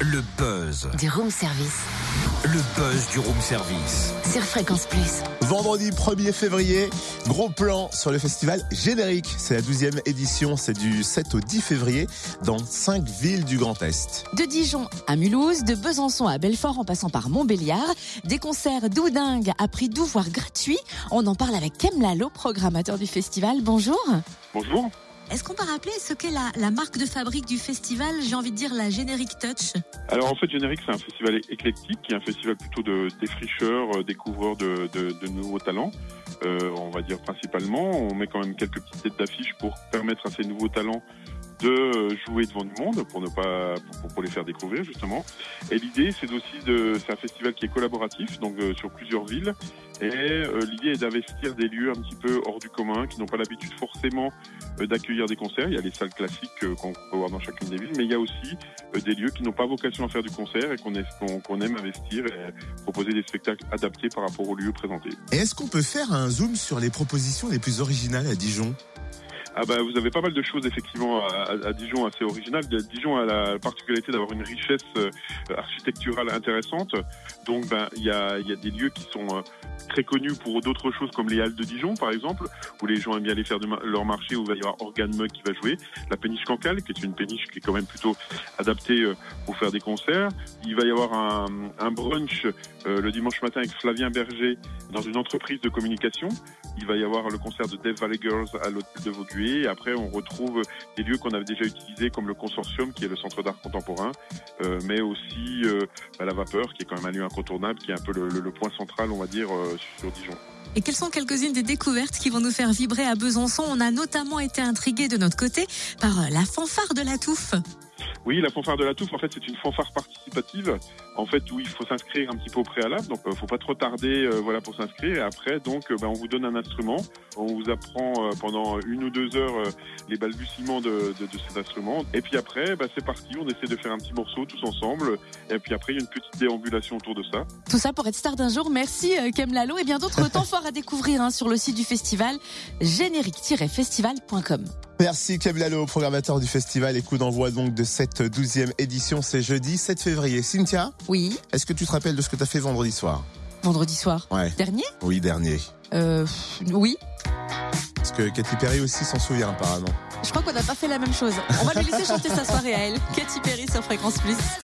Le buzz du room service. Le buzz du room service. Sur Fréquence Plus. Vendredi 1er février, gros plan sur le festival Générique. C'est la 12e édition, c'est du 7 au 10 février dans 5 villes du Grand Est. De Dijon à Mulhouse, de Besançon à Belfort en passant par Montbéliard. Des concerts doudingues à prix doux voire gratuits. On en parle avec Kem Lalo, programmateur du festival. Bonjour. Bonjour. Est-ce qu'on peut rappeler ce qu'est la marque de fabrique du festival, j'ai envie de dire la Générique Touch? Alors en fait, Générique, c'est un festival éclectique, qui est un festival plutôt de défricheurs, découvreurs de nouveaux talents, on va dire principalement. On met quand même quelques petites têtes d'affiche pour permettre à ces nouveaux talents de jouer devant du monde, pour les faire découvrir justement. Et l'idée, c'est un festival qui est collaboratif, donc sur plusieurs villes. Et l'idée est d'investir des lieux un petit peu hors du commun, qui n'ont pas l'habitude forcément d'accueillir des concerts. Il y a les salles classiques qu'on peut voir dans chacune des villes, mais il y a aussi des lieux qui n'ont pas vocation à faire du concert et qu'on aime investir et proposer des spectacles adaptés par rapport aux lieux présentés. Et est-ce qu'on peut faire un zoom sur les propositions les plus originales à Dijon ? Ah bah, vous avez pas mal de choses effectivement à Dijon assez originales. Dijon a la particularité d'avoir une richesse architecturale intéressante. Donc il y a des lieux qui sont très connus pour d'autres choses comme les Halles de Dijon par exemple, où les gens aiment bien aller faire leur marché, où il va y avoir Organ Mug qui va jouer. La péniche Cancale, qui est une péniche qui est quand même plutôt adaptée pour faire des concerts. Il va y avoir un brunch le dimanche matin avec Flavien Berger dans une entreprise de communication. Il va y avoir le concert de Death Valley Girls à l'hôtel de Vaugué. Et après, on retrouve des lieux qu'on a déjà utilisés, comme le Consortium, qui est le centre d'art contemporain, mais aussi la Vapeur, qui est quand même un lieu incontournable, qui est un peu le point central, on va dire, sur Dijon. Et quelles sont quelques-unes des découvertes qui vont nous faire vibrer à Besançon? On a notamment été intrigués de notre côté par la fanfare de la Touffe. Oui, la fanfare de la Touffe, en fait, c'est une fanfare participative, en fait, où il faut s'inscrire un petit peu au préalable, donc faut pas trop tarder pour s'inscrire. Et après, donc, on vous donne un instrument, on vous apprend pendant 1 ou 2 heures les balbutiements de cet instrument. Et puis après, c'est parti, on essaie de faire un petit morceau tous ensemble. Et puis après, il y a une petite déambulation autour de ça. Tout ça pour être star d'un jour. Merci Kem Lalo. Et bien d'autres temps forts à découvrir sur le site du festival, générique-festival.com. Merci Kem Lalo, programmateur du festival, et coup d'envoi donc de cette 12e édition, c'est jeudi 7 février. Cynthia ? Oui. Est-ce que tu te rappelles de ce que tu as fait vendredi soir ? Vendredi soir ? Ouais. Dernier ? Oui, dernier. Oui. Parce que Katy Perry aussi s'en souvient apparemment. Je crois qu'on n'a pas fait la même chose. On va lui laisser chanter sa soirée à elle. Katy Perry sur Fréquence Plus.